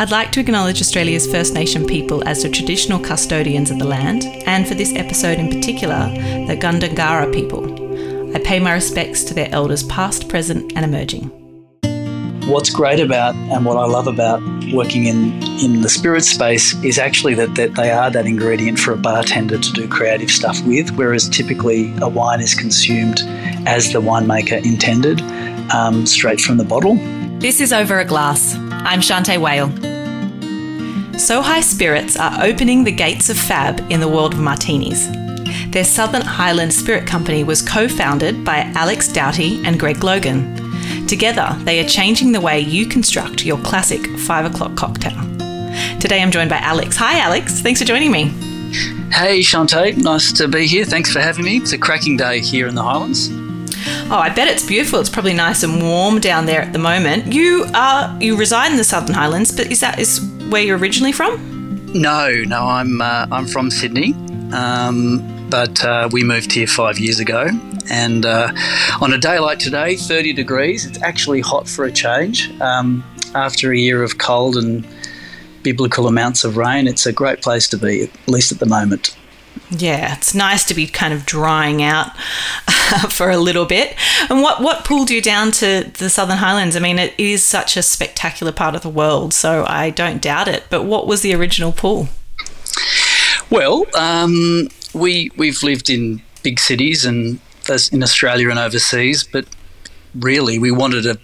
I'd like to acknowledge Australia's First Nation people as the traditional custodians of the land, and for this episode in particular, the Gundungara people. I pay my respects to their elders past, present and emerging. What's great about, and what I love about working in the spirit space is actually that they are that ingredient for a bartender to do creative stuff with, whereas typically a wine is consumed as the winemaker intended, straight from the bottle. This is Over a Glass. I'm Shantae Whale. So High Spirits are opening the gates of fab in the world of martinis. Their Southern Highland Spirit Company was co-founded by Alex Doughty and Greg Logan. Together, they are changing the way you construct your classic 5 o'clock cocktail. Today I'm joined by Alex. Hi Alex, thanks for joining me. Hey Shantae, nice to be here. Thanks for having me. It's a cracking day here in the Highlands. Oh, I bet it's beautiful. It's probably nice and warm down there at the moment. You reside in the Southern Highlands, but is that where you're originally from? No, I'm from Sydney, but we moved here 5 years ago. And on a day like today, 30 degrees, it's actually hot for a change. After a year of cold and biblical amounts of rain, it's a great place to be, at least at the moment. Yeah, it's nice to be kind of drying out for a little bit. And what pulled you down to the Southern Highlands? I mean, it is such a spectacular part of the world, so I don't doubt it. But what was the original pull? Well, we've lived in big cities and in Australia and overseas, but really we wanted a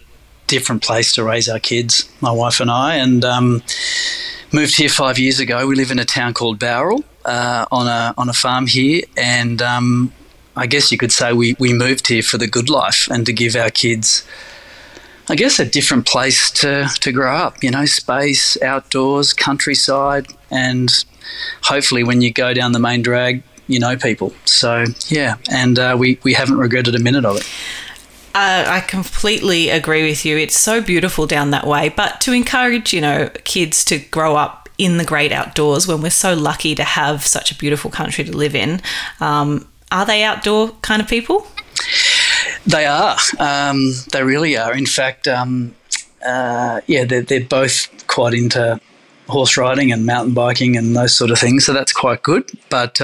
different place to raise our kids, my wife and I, and moved here 5 years ago. We live in a town called Bowral. On a farm here, and I guess you could say we moved here for the good life and to give our kids, I guess, a different place to grow up, space, outdoors, countryside, and hopefully when you go down the main drag, people. So, yeah, and we haven't regretted a minute of it. I completely agree with you. It's so beautiful down that way, but to encourage, kids to grow up in the great outdoors when we're so lucky to have such a beautiful country to live in. Are they outdoor kind of people? They are. They really are. In fact, they're both quite into horse riding and mountain biking and those sort of things, so that's quite good. But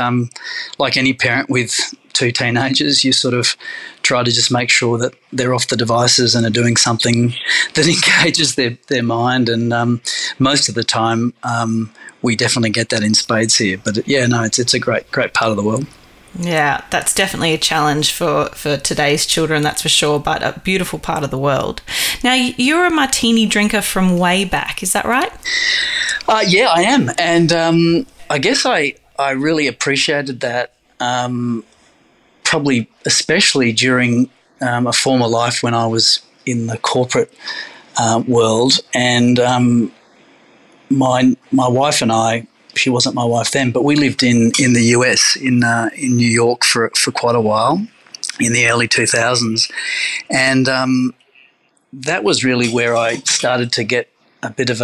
like any parent with two teenagers, you sort of try to just make sure that they're off the devices and are doing something that engages their mind, and most of the time we definitely get that in spades here. But it's a great part of the world. Yeah, that's definitely a challenge for today's children, that's for sure, but a beautiful part of the world. Now, you're a martini drinker from way back, is that right? Yeah, I am, and I guess I really appreciated that probably especially during a former life when I was in the corporate world, and my wife and I, she wasn't my wife then, but we lived in the US, in New York for quite a while in the early 2000s, and that was really where I started to get a bit of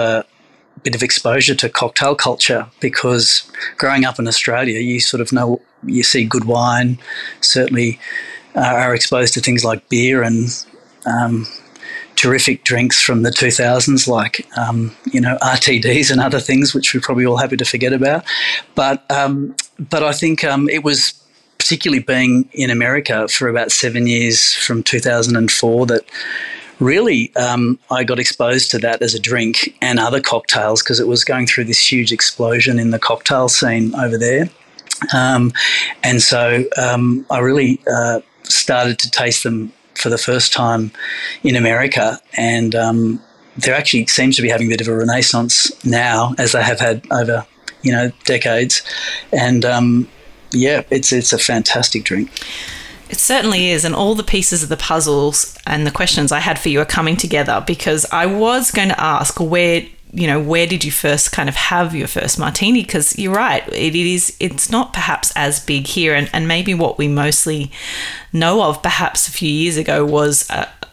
exposure to cocktail culture, because growing up in Australia, you sort of know, you see good wine, certainly are exposed to things like beer and terrific drinks from the 2000s like, RTDs and other things, which we're probably all happy to forget about. But I think it was particularly being in America for about 7 years from 2004 that really I got exposed to that as a drink and other cocktails, because it was going through this huge explosion in the cocktail scene over there. And so I really started to taste them for the first time in America, and there actually seems to be having a bit of a renaissance now, as they have had over, decades. And, it's a fantastic drink. It certainly is, and all the pieces of the puzzles and the questions I had for you are coming together, because I was going to ask where did you first kind of have your first martini? Because you're right, it's not perhaps as big here, and maybe what we mostly know of perhaps a few years ago was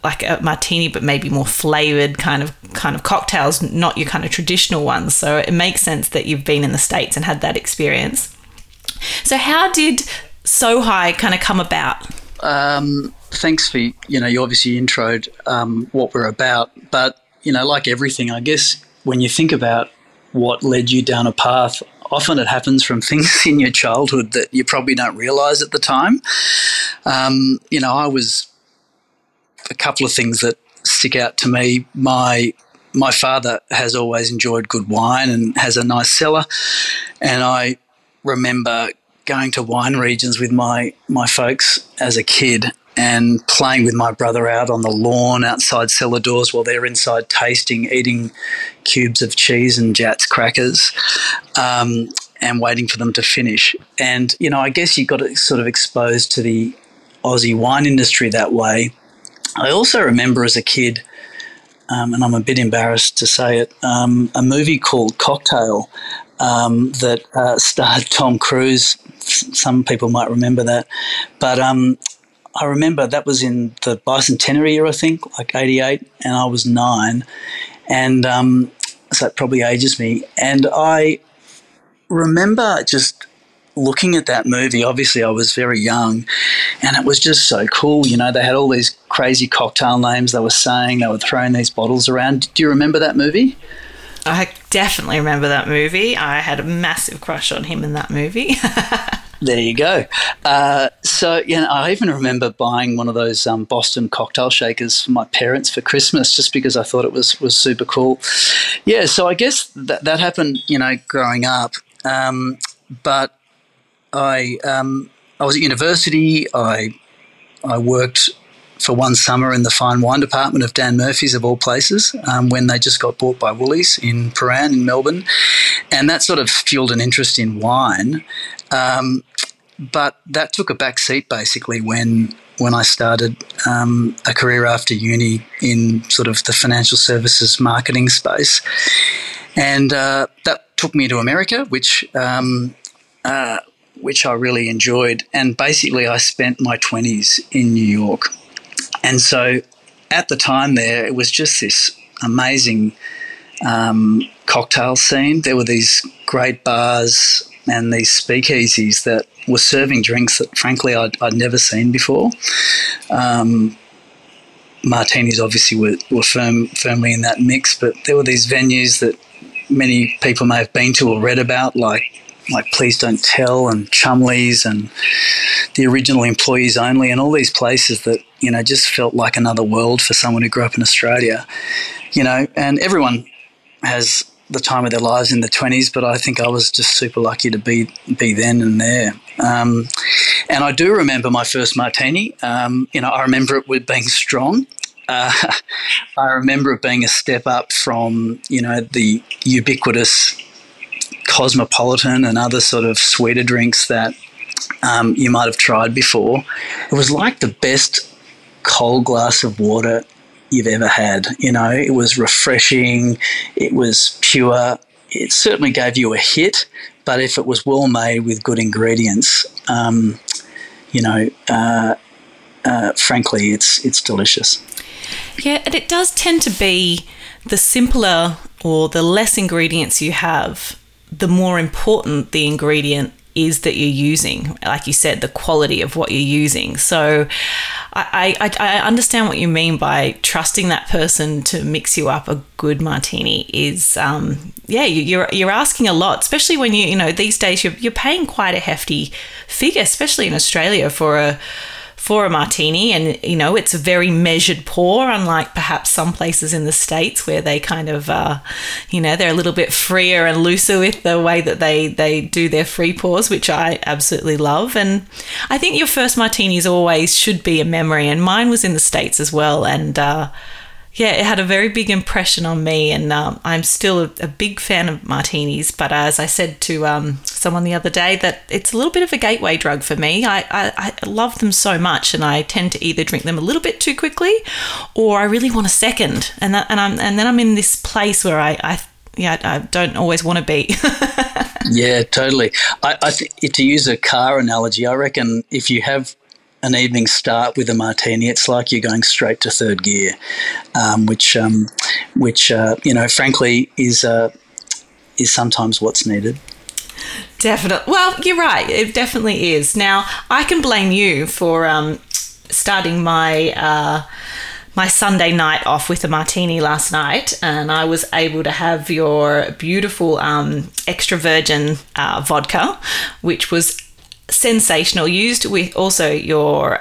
like a martini, but maybe more flavoured kind of cocktails, not your kind of traditional ones. So it makes sense that you've been in the States and had that experience. So how did So High kind of come about? Thanks for, you obviously introed what we're about, but, like everything, I guess when you think about what led you down a path, often it happens from things in your childhood that you probably don't realise at the time. You know, I was a couple of things that stick out to me. My father has always enjoyed good wine and has a nice cellar, and I remember going to wine regions with my folks as a kid and playing with my brother out on the lawn outside cellar doors while they're inside tasting, eating cubes of cheese and Jats crackers, and waiting for them to finish. And, you know, I guess you got sort of exposed to the Aussie wine industry that way. I also remember as a kid, and I'm a bit embarrassed to say it, a movie called Cocktail that starred Tom Cruise. Some people might remember that. But I remember that was in the bicentenary year, I think, like 88, and I was 9. And so that probably ages me. And I remember just looking at that movie. Obviously I was very young, and it was just so cool. You know, they had all these crazy cocktail names they were saying. They were throwing these bottles around. Do you remember that movie? I definitely remember that movie. I had a massive crush on him in that movie. There you go. So, you know, I even remember buying one of those Boston cocktail shakers for my parents for Christmas just because I thought it was super cool. Yeah, so I guess that happened, you know, growing up. But I was at university. I worked for one summer in the fine wine department of Dan Murphy's, of all places, when they just got bought by Woolies in Paran in Melbourne. And that sort of fueled an interest in wine. But that took a back seat basically when I started a career after uni in sort of the financial services marketing space. And that took me to America, which I really enjoyed. And basically I spent my 20s in New York. And so at the time there, it was just this amazing cocktail scene. There were these great bars and these speakeasies that were serving drinks that, frankly, I'd never seen before. Martinis obviously were firmly in that mix, but there were these venues that many people may have been to or read about, like Please Don't Tell and Chumley's and the original Employees Only and all these places that, you know, just felt like another world for someone who grew up in Australia, you know. And everyone has the time of their lives in the 20s, but I think I was just super lucky to be then and there. And I do remember my first martini. You know, I remember it with being strong. I remember it being a step up from, you know, the ubiquitous Cosmopolitan and other sort of sweeter drinks that you might have tried before. It was like the best cold glass of water you've ever had. You know, it was refreshing, it was pure, it certainly gave you a hit, but if it was well made with good ingredients, you know, frankly, it's delicious. Yeah, and it does tend to be the simpler or the less ingredients you have, the more important the ingredient is that you're using. Like you said, the quality of what you're using. So I understand what you mean by trusting that person to mix you up a good martini is, you're asking a lot, especially when you know, these days you're paying quite a hefty figure, especially in Australia for a martini, and, you know, it's a very measured pour, unlike perhaps some places in the States where they kind of, you know, they're a little bit freer and looser with the way that they do their free pours, which I absolutely love. And I think your first martinis always should be a memory, and mine was in the States as well. And, it had a very big impression on me, and I'm still a big fan of martinis. But as I said to someone the other day, that it's a little bit of a gateway drug for me. I love them so much, and I tend to either drink them a little bit too quickly, or I really want a second, and then I'm in this place where I don't always want to be. Yeah, totally. To use a car analogy, I reckon if you have an evening start with a martini, it's like you're going straight to third gear, which you know, frankly, is sometimes what's needed. Definitely. Well, you're right. It definitely is. Now, I can blame you for starting my my Sunday night off with a martini last night, and I was able to have your beautiful extra virgin vodka, which was sensational, used with also your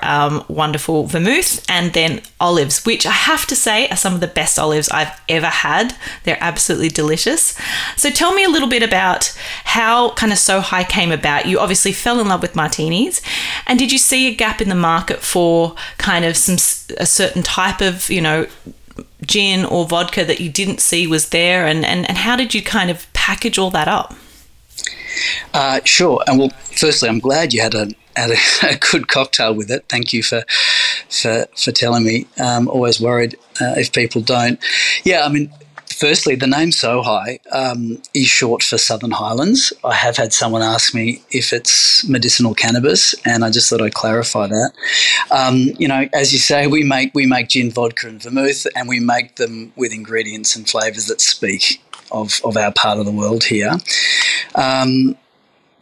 wonderful vermouth, and then olives, which I have to say are some of the best olives I've ever had. They're absolutely delicious. So tell me a little bit about how kind of So High came about. You obviously fell in love with martinis, and did you see a gap in the market for kind of a certain type of, you know, gin or vodka that you didn't see was there, and how did you kind of package all that up? Sure. And well, firstly, I'm glad you had a good cocktail with it. Thank you for telling me. Always worried if people don't. Yeah, I mean, firstly, the name So High is short for Southern Highlands. I have had someone ask me if it's medicinal cannabis, and I just thought I'd clarify that. You know, as you say, we make gin, vodka, and vermouth, and we make them with ingredients and flavours that speak of our part of the world here.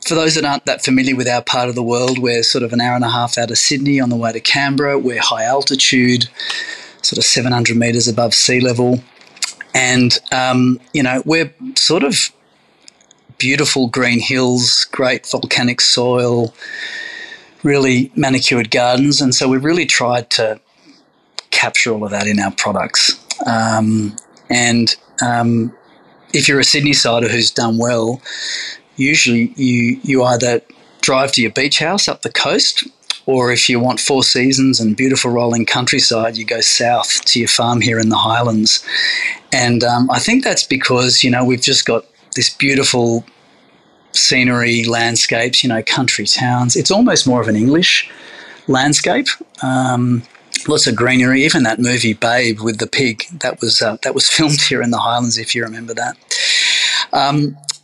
For those that aren't that familiar with our part of the world, we're sort of an hour and a half out of Sydney on the way to Canberra. We're high altitude, sort of 700 metres above sea level. And, you know, we're sort of beautiful green hills, great volcanic soil, really manicured gardens. And so we've really tried to capture all of that in our products. If you're a Sydney sider who's done well, usually you either drive to your beach house up the coast, or if you want four seasons and beautiful rolling countryside, you go south to your farm here in the Highlands. And I think that's because, you know, we've just got this beautiful scenery, landscapes, you know, country towns. It's almost more of an English landscape. Lots of greenery. Even that movie Babe with the pig, that was filmed here in the Highlands, if you remember that.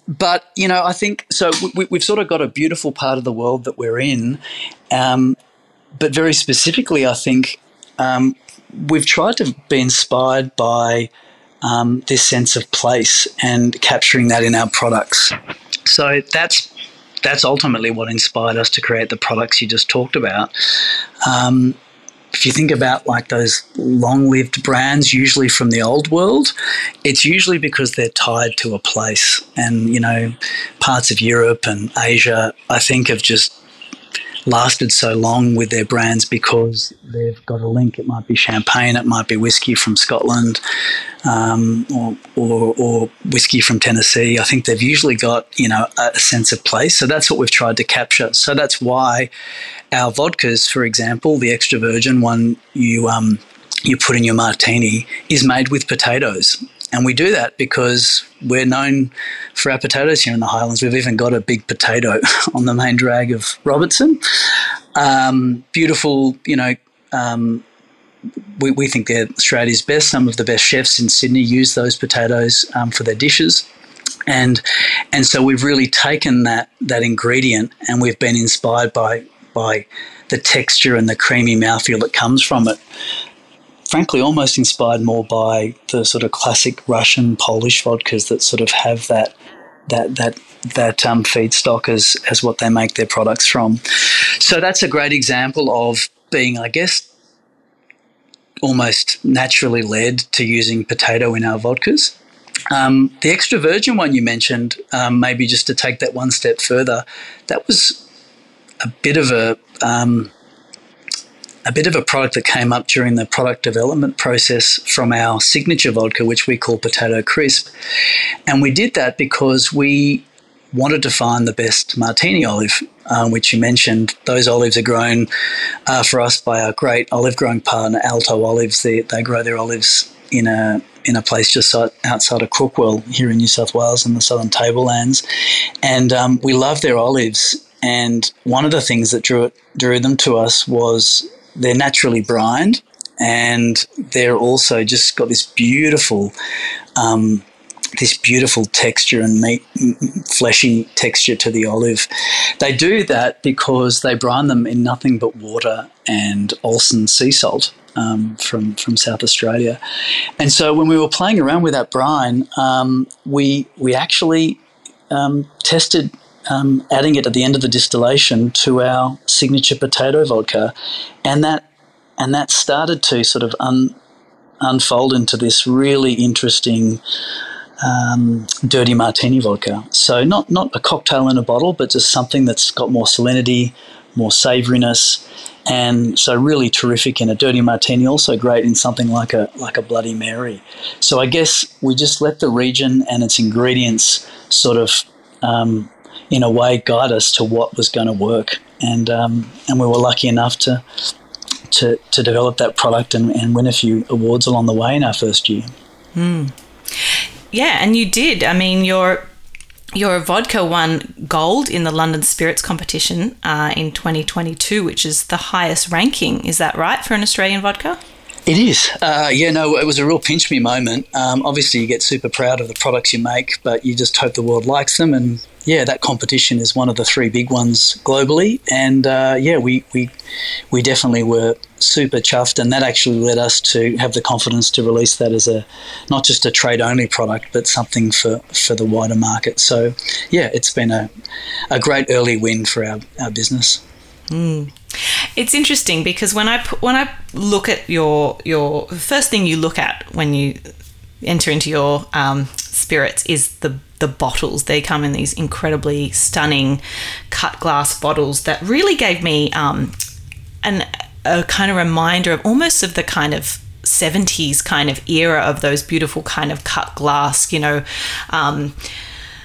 But, you know, I think so we've sort of got a beautiful part of the world that we're in, but very specifically I think we've tried to be inspired by this sense of place and capturing that in our products. So that's ultimately what inspired us to create the products you just talked about. If you think about like those long-lived brands, usually from the old world, it's usually because they're tied to a place. And, you know, parts of Europe and Asia, I think, have just lasted so long with their brands because they've got a link. It might be champagne, it might be whiskey from Scotland, or whiskey from Tennessee. I think they've usually got, you know, a sense of place. So that's what we've tried to capture. So that's why our vodkas, for example, the extra virgin one you put in your martini, is made with potatoes. And we do that because we're known for our potatoes here in the Highlands. We've even got a big potato on the main drag of Robertson. Beautiful, you know, we think they're Australia's best. Some of the best chefs in Sydney use those potatoes for their dishes. And so we've really taken that ingredient, and we've been inspired by the texture and the creamy mouthfeel that comes from it. Frankly, almost inspired more by the sort of classic Russian, Polish vodkas that sort of have that feedstock as what they make their products from. So that's a great example of being, I guess, almost naturally led to using potato in our vodkas. The extra virgin one you mentioned, maybe just to take that one step further, that was a bit of a product that came up during the product development process from our signature vodka, which we call Potato Crisp. And we did that because we wanted to find the best martini olive, which you mentioned. Those olives are grown for us by our great olive growing partner, Alto Olives. They grow their olives in a place just outside of Crookwell here in New South Wales in the Southern Tablelands. And we love their olives. And one of the things that drew them to us was they're naturally brined, and they're also just got this beautiful texture and meat, fleshy texture to the olive. They do that because they brine them in nothing but water and Olsen sea salt from South Australia. And so when we were playing around with that brine, we actually tested adding it at the end of the distillation to our signature potato vodka, and that started to sort of unfold into this really interesting dirty martini vodka. So not a cocktail in a bottle, but just something that's got more salinity, more savouriness, and so really terrific in a dirty martini, also great in something like a Bloody Mary. So I guess we just let the region and its ingredients sort of in a way guide us to what was going to work, and we were lucky enough to develop that product and win a few awards along the way in our first year. Mm. Yeah, and you did. I mean, your vodka won gold in the London Spirits competition in 2022, which is the highest ranking. Is that right for an Australian vodka? It is. It was a real pinch-me moment. Obviously, you get super proud of the products you make, but you just hope the world likes them. And, yeah, that competition is one of the three big ones globally. And, we definitely were super chuffed, and that actually led us to have the confidence to release that as a not just a trade-only product, but something for the wider market. So, yeah, it's been a great early win for our business. Mm. It's interesting because when I look at your first thing you look at when you enter into your spirits is the bottles. They come in these incredibly stunning cut glass bottles that really gave me a kind of reminder of almost of the kind of 70s kind of era of those beautiful kind of cut glass,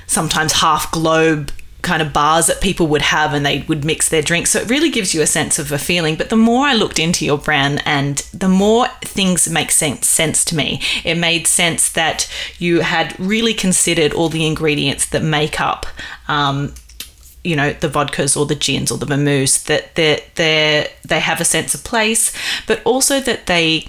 sometimes half globe kind of bars that people would have, and they would mix their drinks. So it really gives you a sense of a feeling. But the more I looked into your brand, and the more things make sense to me. It made sense that you had really considered all the ingredients that make up, the vodkas or the gins or the vermouths, that they have a sense of place, but also that they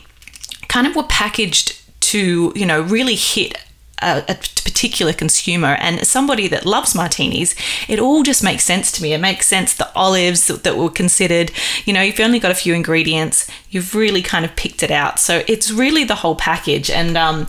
kind of were packaged to, really hit a particular consumer. And somebody that loves martinis, it all just makes sense to me. It makes sense, the olives that were considered, you've only got a few ingredients, you've really kind of picked it out. So it's really the whole package. And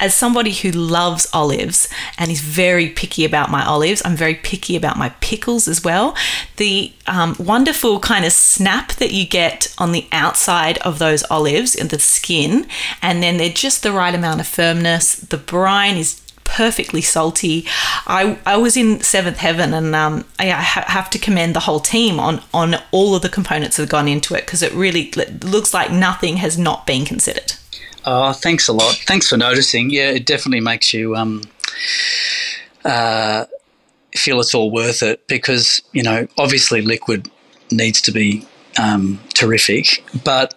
as somebody who loves olives and is very picky about my olives, I'm very picky about my pickles as well. The wonderful kind of snap that you get on the outside of those olives and the skin, and then they're just the right amount of firmness. The brine is perfectly salty. I was in seventh heaven, and I have to commend the whole team on all of the components that have gone into it, because it really looks like nothing has not been considered. Thanks a lot. Thanks for noticing. Yeah, it definitely makes you feel it's all worth it, because, obviously liquid needs to be terrific, but,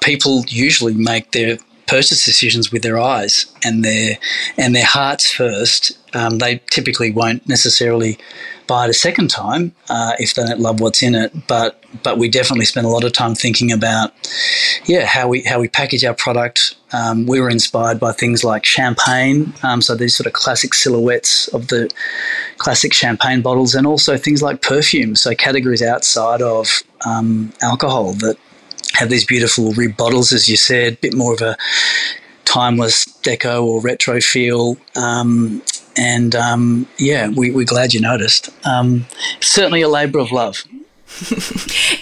people usually make their purchase decisions with their eyes and their hearts first. They typically won't necessarily buy it a second time if they don't love what's in it. But we definitely spend a lot of time thinking about how we package our product. We were inspired by things like champagne, so these sort of classic silhouettes of the classic champagne bottles, and also things like perfume, so categories outside of alcohol that have these beautiful rib bottles, as you said, a bit more of a timeless deco or retro feel. We're glad you noticed. Certainly a labour of love.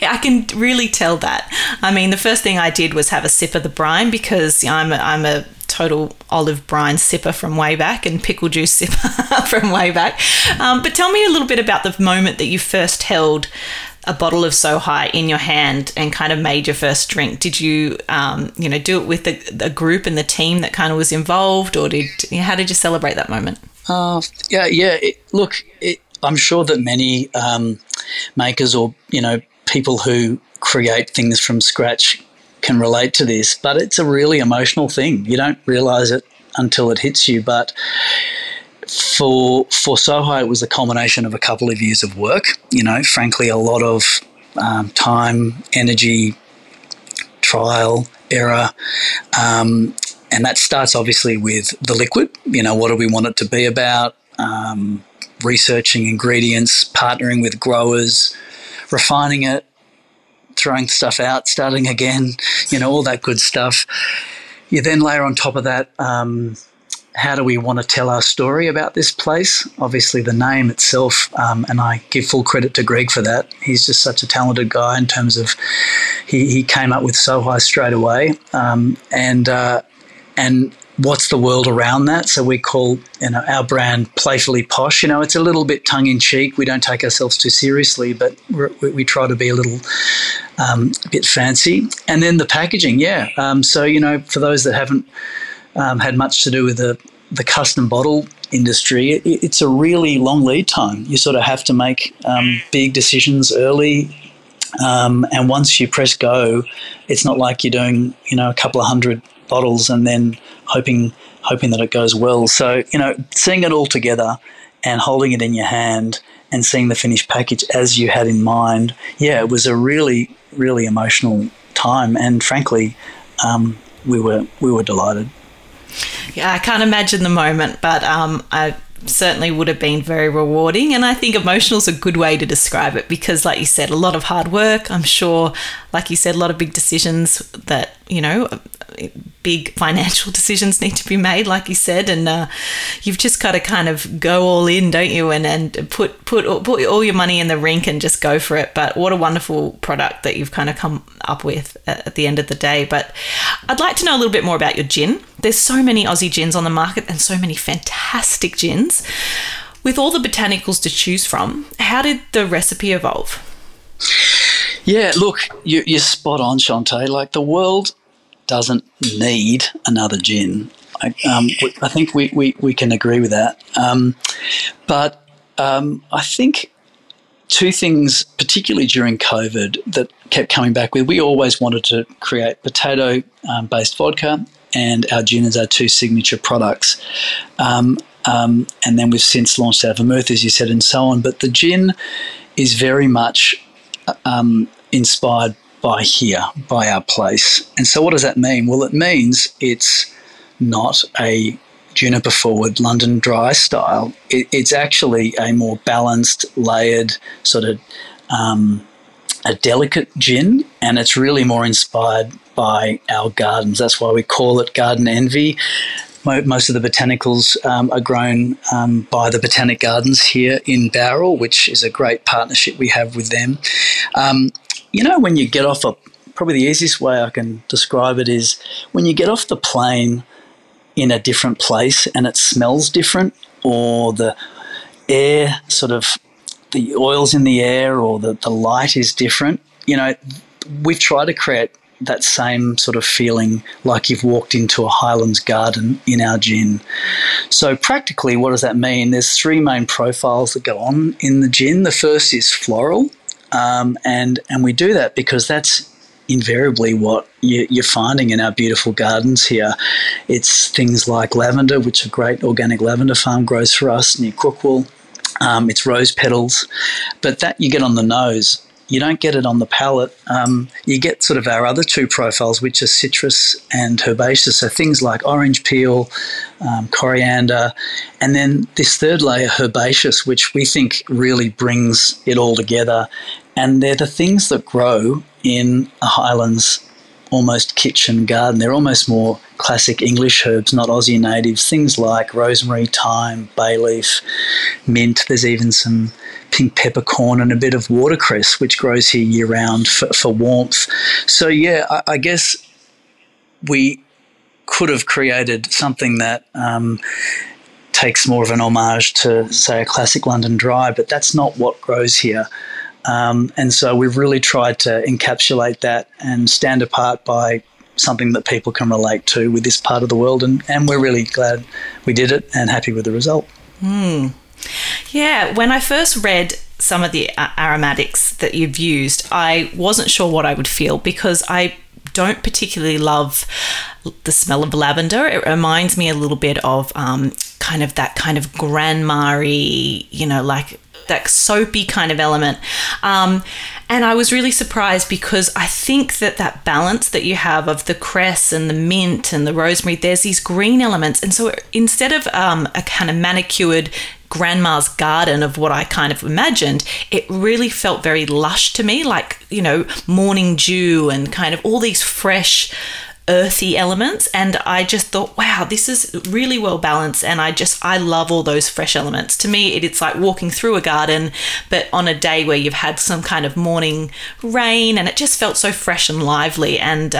I can really tell that. I mean, the first thing I did was have a sip of the brine, because I'm a total olive brine sipper from way back, and pickle juice sipper from way back. But tell me a little bit about the moment that you first held a bottle of So High in your hand and kind of made your first drink. Did you, do it with the group and the team that kind of was involved, or how did you celebrate that moment? I'm sure that many makers or, people who create things from scratch can relate to this, but it's a really emotional thing. You don't realise it until it hits you, but For So High, it was the culmination of a couple of years of work, frankly, a lot of time, energy, trial, error, and that starts obviously with the liquid. What do we want it to be about, researching ingredients, partnering with growers, refining it, throwing stuff out, starting again, all that good stuff. You then layer on top of that how do we want to tell our story about this place? Obviously, the name itself, and I give full credit to Greg for that. He's just such a talented guy in terms of he came up with So High straight away, and what's the world around that? So we call our brand Playfully Posh. It's a little bit tongue-in-cheek. We don't take ourselves too seriously, but we try to be a little bit fancy. And then the packaging, yeah. So, for those that haven't had much to do with the custom bottle industry, it's a really long lead time. You sort of have to make big decisions early. And once you press go, it's not like you're doing, a couple of hundred bottles and then hoping that it goes well. So, seeing it all together and holding it in your hand and seeing the finished package as you had in mind, yeah, it was a really, really emotional time. And frankly, we were delighted. Yeah, I can't imagine the moment, but I certainly would have been very rewarding, and I think emotional is a good way to describe it because, like you said, a lot of hard work, I'm sure, like you said, a lot of big decisions that, big financial decisions need to be made, like you said, and you've just got to kind of go all in, don't you, and put all your money in the rink and just go for it. But what a wonderful product that you've kind of come up with at the end of the day. But I'd like to know a little bit more about your gin. There's so many Aussie gins on the market and so many fantastic gins. With all the botanicals to choose from, how did the recipe evolve? Yeah, look, you're spot on, Shantae. Like, the world doesn't need another gin. I think we can agree with that. But I think two things, particularly during COVID, that kept coming back with, we always wanted to create potato-based vodka, and our gin is our two signature products. And then we've since launched our vermouth, as you said, and so on. But the gin is very much inspired by here, by our place. And so what does that mean? Well, it means it's not a juniper-forward London dry style. It's actually a more balanced, layered, sort of a delicate gin, and it's really more inspired by our gardens. That's why we call it Garden Envy. Most of the botanicals are grown by the Botanic Gardens here in Bowral, which is a great partnership we have with them. When you get off probably the easiest way I can describe it is when you get off the plane in a different place and it smells different, or the air, sort of the oils in the air, or the light is different. We've tried to create that same sort of feeling like you've walked into a Highlands garden in our gin. So practically, what does that mean? There's three main profiles that go on in the gin. The first is floral, and we do that because that's invariably what you're finding in our beautiful gardens here. It's things like lavender, which a great organic lavender farm grows for us near Crookwell. It's rose petals, but that you get on the nose. You don't get it on the palate. You get sort of our other two profiles, which are citrus and herbaceous, so things like orange peel, coriander, and then this third layer, herbaceous, which we think really brings it all together. And they're the things that grow in a Highlands almost kitchen garden. They're almost more classic English herbs, not Aussie natives, things like rosemary, thyme, bay leaf, mint. There's even some pink peppercorn and a bit of watercress, which grows here year-round for warmth. So, yeah, I guess we could have created something that takes more of an homage to, say, a classic London dry, but that's not what grows here. And so we've really tried to encapsulate that and stand apart by something that people can relate to with this part of the world, and we're really glad we did it and happy with the result. Mm. Yeah, when I first read some of the aromatics that you've used, I wasn't sure what I would feel because I don't particularly love the smell of lavender. It reminds me a little bit of kind of that kind of grandma-y, like that soapy kind of element. And I was really surprised because I think that balance that you have of the cress and the mint and the rosemary, there's these green elements. And so instead of a kind of manicured grandma's garden of what I kind of imagined, it really felt very lush to me, like, morning dew and kind of all these fresh earthy elements, and I just thought, wow, this is really well balanced, and I love all those fresh elements. To me, it's like walking through a garden, but on a day where you've had some kind of morning rain, and it just felt so fresh and lively, and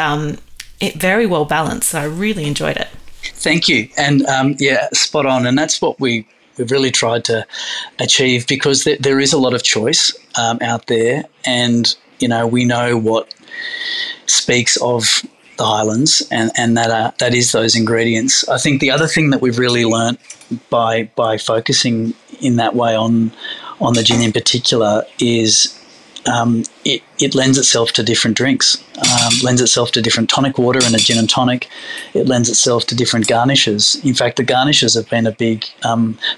it very well balanced. So I really enjoyed it. Thank you. And yeah, spot on. And that's what we've really tried to achieve, because there is a lot of choice out there, and you know, we know what speaks of the Highlands, and that is those ingredients. I think the other thing that we've really learnt by focusing in that way on the gin in particular is it lends itself to different drinks, lends itself to different tonic water and a gin and tonic. It lends itself to different garnishes. In fact, the garnishes have been a big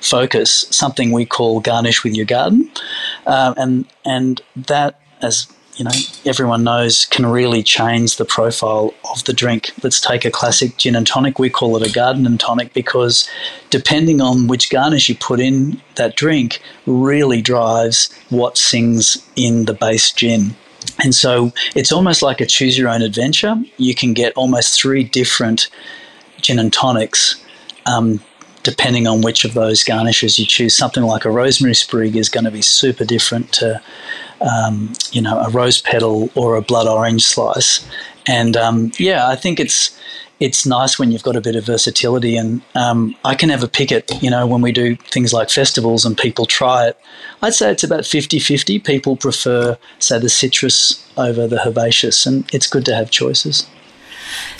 focus, something we call garnish with your garden, and that, as you know, everyone knows, can really change the profile of the drink. Let's take a classic gin and tonic. We call it a garden and tonic because depending on which garnish you put in that drink really drives what sings in the base gin. And so it's almost like a choose your own adventure. You can get almost 3 different gin and tonics depending on which of those garnishes you choose. Something like a rosemary sprig is going to be super different to you know, a rose petal or a blood orange slice. And yeah, I think it's nice when you've got a bit of versatility. And I can never pick it, you know, when we do things like festivals and people try it. I'd say it's about 50-50. People prefer, say, the citrus over the herbaceous, and it's good to have choices.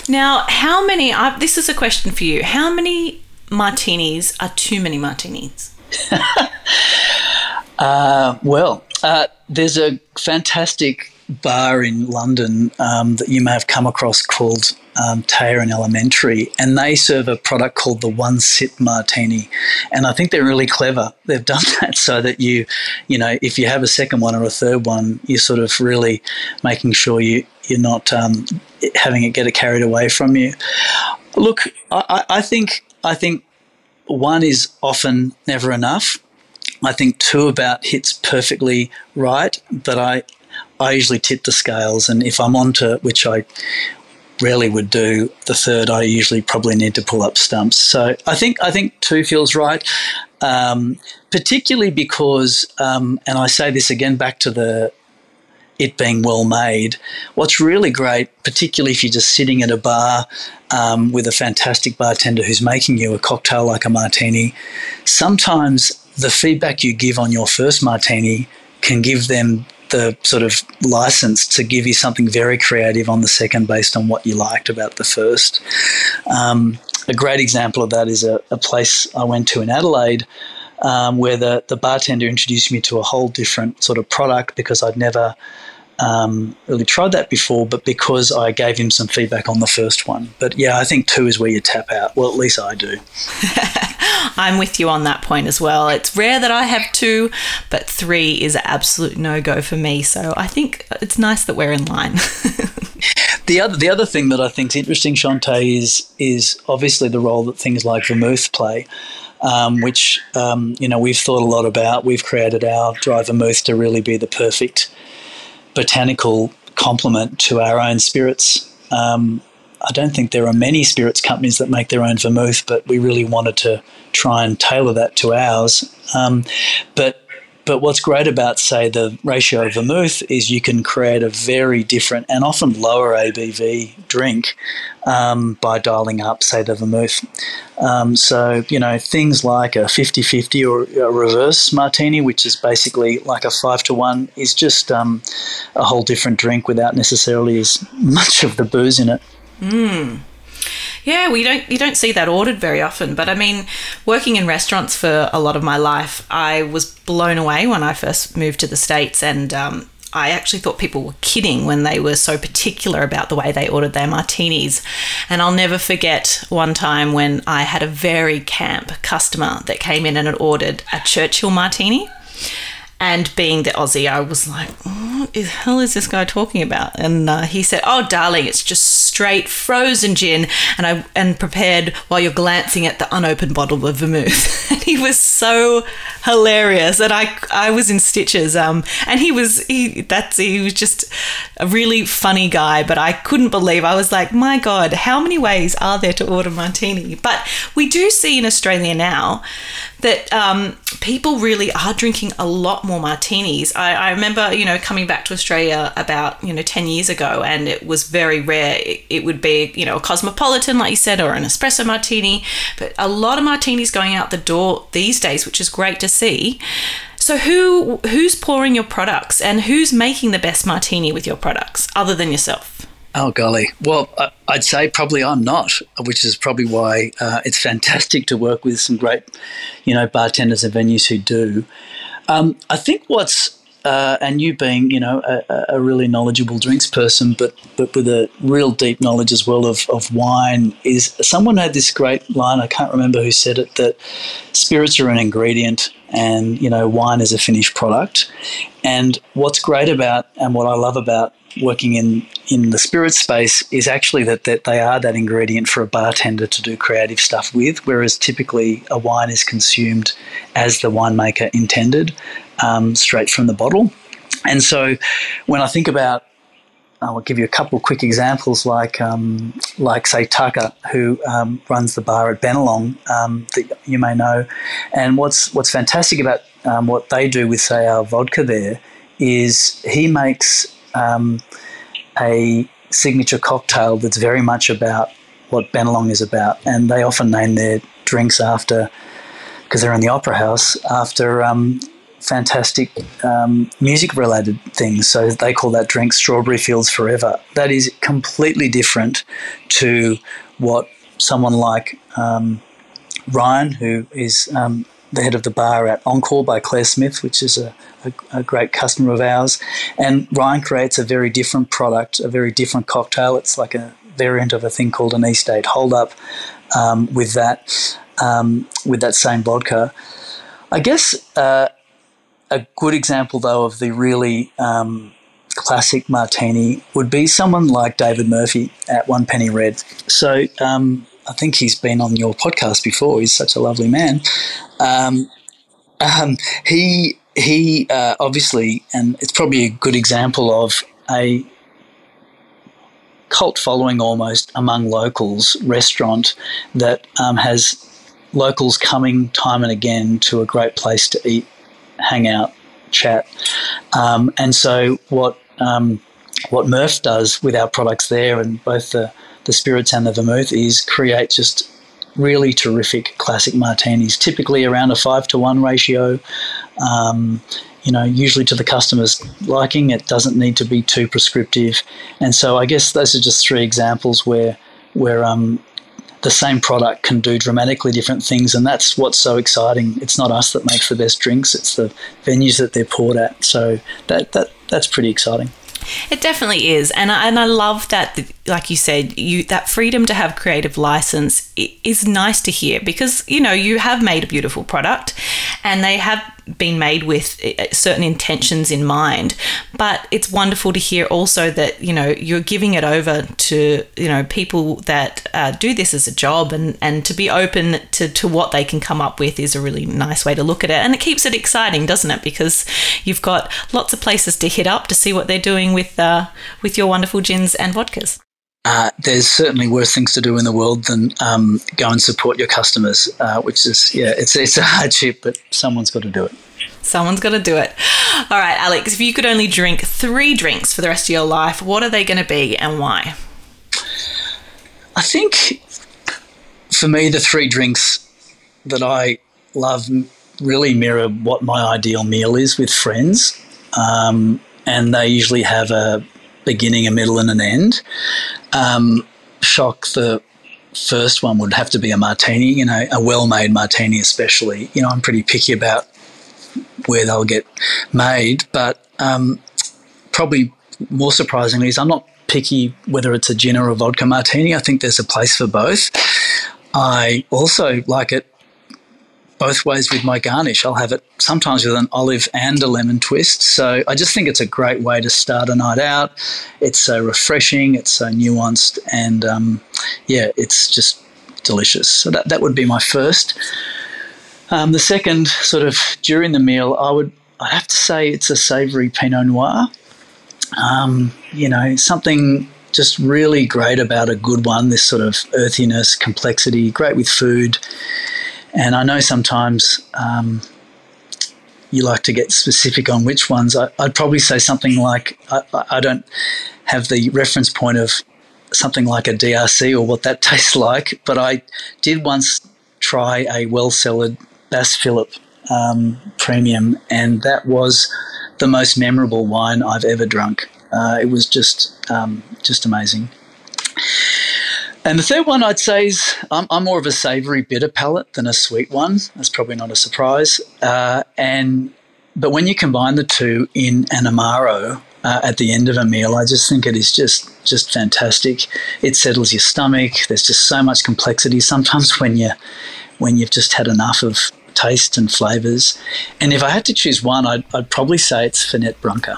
Now, how many, this is a question for you, how many martinis are too many martinis? There's a fantastic bar in London that you may have come across called Tayēr + Elementary, and they serve a product called the One Sip Martini, and I think they're really clever. They've done that so that you know, if you have a second one or a third one, you're sort of really making sure you're not having it get carried away from you. Look, I think one is often never enough. I think 2 about hits perfectly right, but I usually tip the scales, and if I'm onto, which I rarely would do, the 3rd I usually probably need to pull up stumps. So I think 2 feels right, particularly because, and I say this again back to it being well made. What's really great, particularly if you're just sitting at a bar with a fantastic bartender who's making you a cocktail like a martini, sometimes the feedback you give on your first martini can give them the sort of license to give you something very creative on the second based on what you liked about the first. A great example of that is a place I went to in Adelaide where the bartender introduced me to a whole different sort of product because I'd never really tried that before, but because I gave him some feedback on the first one. But yeah, I think 2 is where you tap out. Well, at least I do. I'm with you on that point as well. It's rare that I have 2, but 3 is an absolute no-go for me. So I think it's nice that we're in line. The other thing that I think is interesting, Shantae, is obviously the role that things like vermouth play, which, you know, we've thought a lot about. We've created our dry vermouth to really be the perfect botanical complement to our own spirits. I don't think there are many spirits companies that make their own vermouth, but we really wanted to try and tailor that to ours. But what's great about, say, the ratio of vermouth is you can create a very different and often lower ABV drink by dialing up, say, the vermouth. So, you know, things like a 50-50 or a reverse martini, which is basically like a 5-to-1, is just a whole different drink without necessarily as much of the booze in it. Mm. Yeah, you don't see that ordered very often. But, I mean, working in restaurants for a lot of my life, I was blown away when I first moved to the States, and I actually thought people were kidding when they were so particular about the way they ordered their martinis. And I'll never forget one time when I had a very camp customer that came in and had ordered a Churchill martini. And being the Aussie, I was like, what the hell is this guy talking about? And he said, oh, darling, it's just straight frozen gin and prepared while you're glancing at the unopened bottle of vermouth. And he was so hilarious. And I was in stitches. And he was just a really funny guy, but I couldn't believe. I was like, my God, how many ways are there to order martini? But we do see in Australia now that people really are drinking a lot more martinis. I remember, coming back to Australia about, 10 years ago, and it was very rare. It would be, a cosmopolitan, like you said, or an espresso martini, but a lot of martinis going out the door these days, which is great to see. So who's pouring your products and who's making the best martini with your products other than yourself? Oh, golly. Well, I'd say probably I'm not, which is probably why it's fantastic to work with some great, bartenders and venues who do. I think what's, and you being, a really knowledgeable drinks person, but with a real deep knowledge as well of wine, is someone had this great line, I can't remember who said it, that spirits are an ingredient and, wine is a finished product. And what's great about and what I love about working in the spirit space is actually that they are that ingredient for a bartender to do creative stuff with, whereas typically a wine is consumed as the winemaker intended, straight from the bottle. And so when I think about, I'll give you a couple of quick examples, like say Tucker, who runs the bar at Benelong, that you may know. And what's fantastic about what they do with, say, our vodka there is he makes a signature cocktail that's very much about what Benelong is about, and they often name their drinks after, because they're in the Opera House, after fantastic music-related things. So they call that drink Strawberry Fields Forever. That is completely different to what someone like Ryan, who is the head of the bar at Encore by Claire Smith, which is a great customer of ours. And Ryan creates a very different product, a very different cocktail. It's like a variant of a thing called an East 8 hold-up with that same vodka. I guess a good example, though, of the really classic martini would be someone like David Murphy at One Penny Red. So I think he's been on your podcast before. He's such a lovely man. He obviously, and it's probably a good example of a cult following almost among locals, restaurant that has locals coming time and again to a great place to eat, hang out, chat. And so what Murph does with our products there, and both the spirits and the vermouth, is create just really terrific classic martinis, typically around a 5-to-1 ratio, usually to the customer's liking. It doesn't need to be too prescriptive. And so I guess those are just three examples where the same product can do dramatically different things, and that's what's so exciting. It's not us that makes the best drinks, it's the venues that they're poured at. So that's pretty exciting. It definitely is, and I love that, like you said, that freedom to have creative license is nice to hear, because, you have made a beautiful product and they have been made with certain intentions in mind. But it's wonderful to hear also that, you're giving it over to, people that do this as a job, and to be open to what they can come up with is a really nice way to look at it. And it keeps it exciting, doesn't it? Because you've got lots of places to hit up to see what they're doing with your wonderful gins and vodkas. There's certainly worse things to do in the world than go and support your customers, which is, it's a hardship, but someone's got to do it. Someone's got to do it. All right, Alex, if you could only drink 3 drinks for the rest of your life, what are they going to be and why? I think for me, the 3 drinks that I love really mirror what my ideal meal is with friends, and they usually have a beginning, a middle and an end. Shock, the first one would have to be a martini, a well-made martini especially. I'm pretty picky about where they'll get made, but probably more surprisingly is I'm not picky whether it's a gin or a vodka martini. I think there's a place for both. I also like it both ways with my garnish. I'll have it sometimes with an olive and a lemon twist. So I just think it's a great way to start a night out. It's so refreshing, it's so nuanced, and yeah, it's just delicious. So that would be my first. The second, sort of during the meal, I'd have to say it's a savoury Pinot Noir. You know, something just really great about a good one, this sort of earthiness, complexity, great with food. And I know sometimes you like to get specific on which ones. I'd probably say something like, I don't have the reference point of something like a DRC or what that tastes like, but I did once try a well-sellered Bass Phillip premium, and that was the most memorable wine I've ever drunk. It was just amazing. And the third one I'd say is I'm more of a savoury bitter palate than a sweet one. That's probably not a surprise. But when you combine the two in an Amaro at the end of a meal, I just think it is just fantastic. It settles your stomach. There's just so much complexity. Sometimes when you've just had enough of taste and flavours. And if I had to choose one, I'd probably say it's Fernet Branca.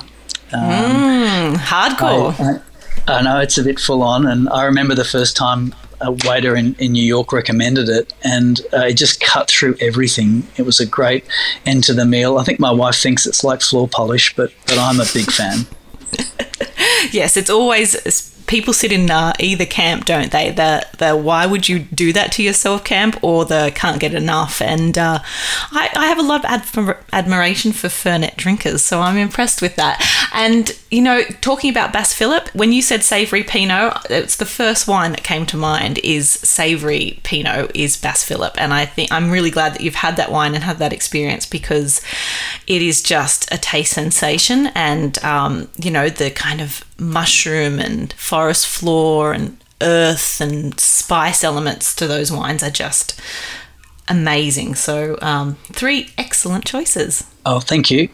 Hardcore. I know it's a bit full on, and I remember the first time a waiter in New York recommended it, and it just cut through everything. It was a great end to the meal. I think my wife thinks it's like floor polish, but I'm a big fan. Yes, it's always people sit in either camp, don't they? The why would you do that to yourself camp, or the can't get enough. And I have a lot of admiration for Fernet drinkers, so I'm impressed with that. And, you know, talking about Bass Phillip, when you said savoury Pinot, it's the first wine that came to mind is savoury Pinot is Bass Phillip. And I think I'm really glad that you've had that wine and had that experience, because it is just a taste sensation. And, you know, the kind of mushroom and forest floor and earth and spice elements to those wines are just amazing. So three excellent choices. Oh, thank you.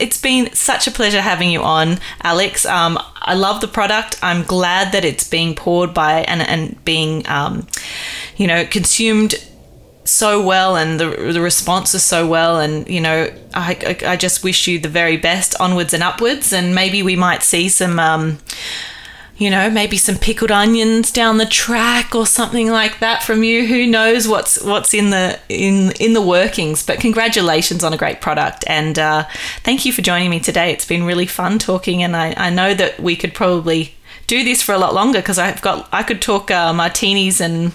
It's been such a pleasure having you on, Alex. I love the product. I'm glad that it's being poured by and being, you know, consumed so well, and the response is so well, and, you know, I just wish you the very best onwards and upwards, and maybe we might see some, you know, maybe some pickled onions down the track or something like that from you. Who knows what's in the workings? But congratulations on a great product, and thank you for joining me today. It's been really fun talking, and I know that we could probably do this for a lot longer, because I could talk martinis and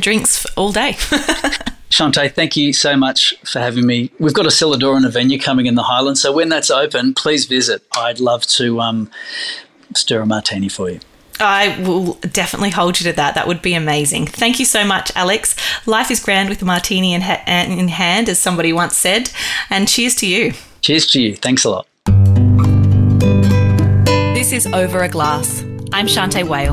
drinks all day. Shantae, thank you so much for having me. We've got a Celadora venue coming in the Highlands, so when that's open, please visit. I'd love to stir a martini for you. I will definitely hold you to that. That would be amazing. Thank you so much, Alex. Life is grand with a martini in hand, as somebody once said. And cheers to you. Cheers to you. Thanks a lot. This is Over a Glass. I'm Shantae Whale.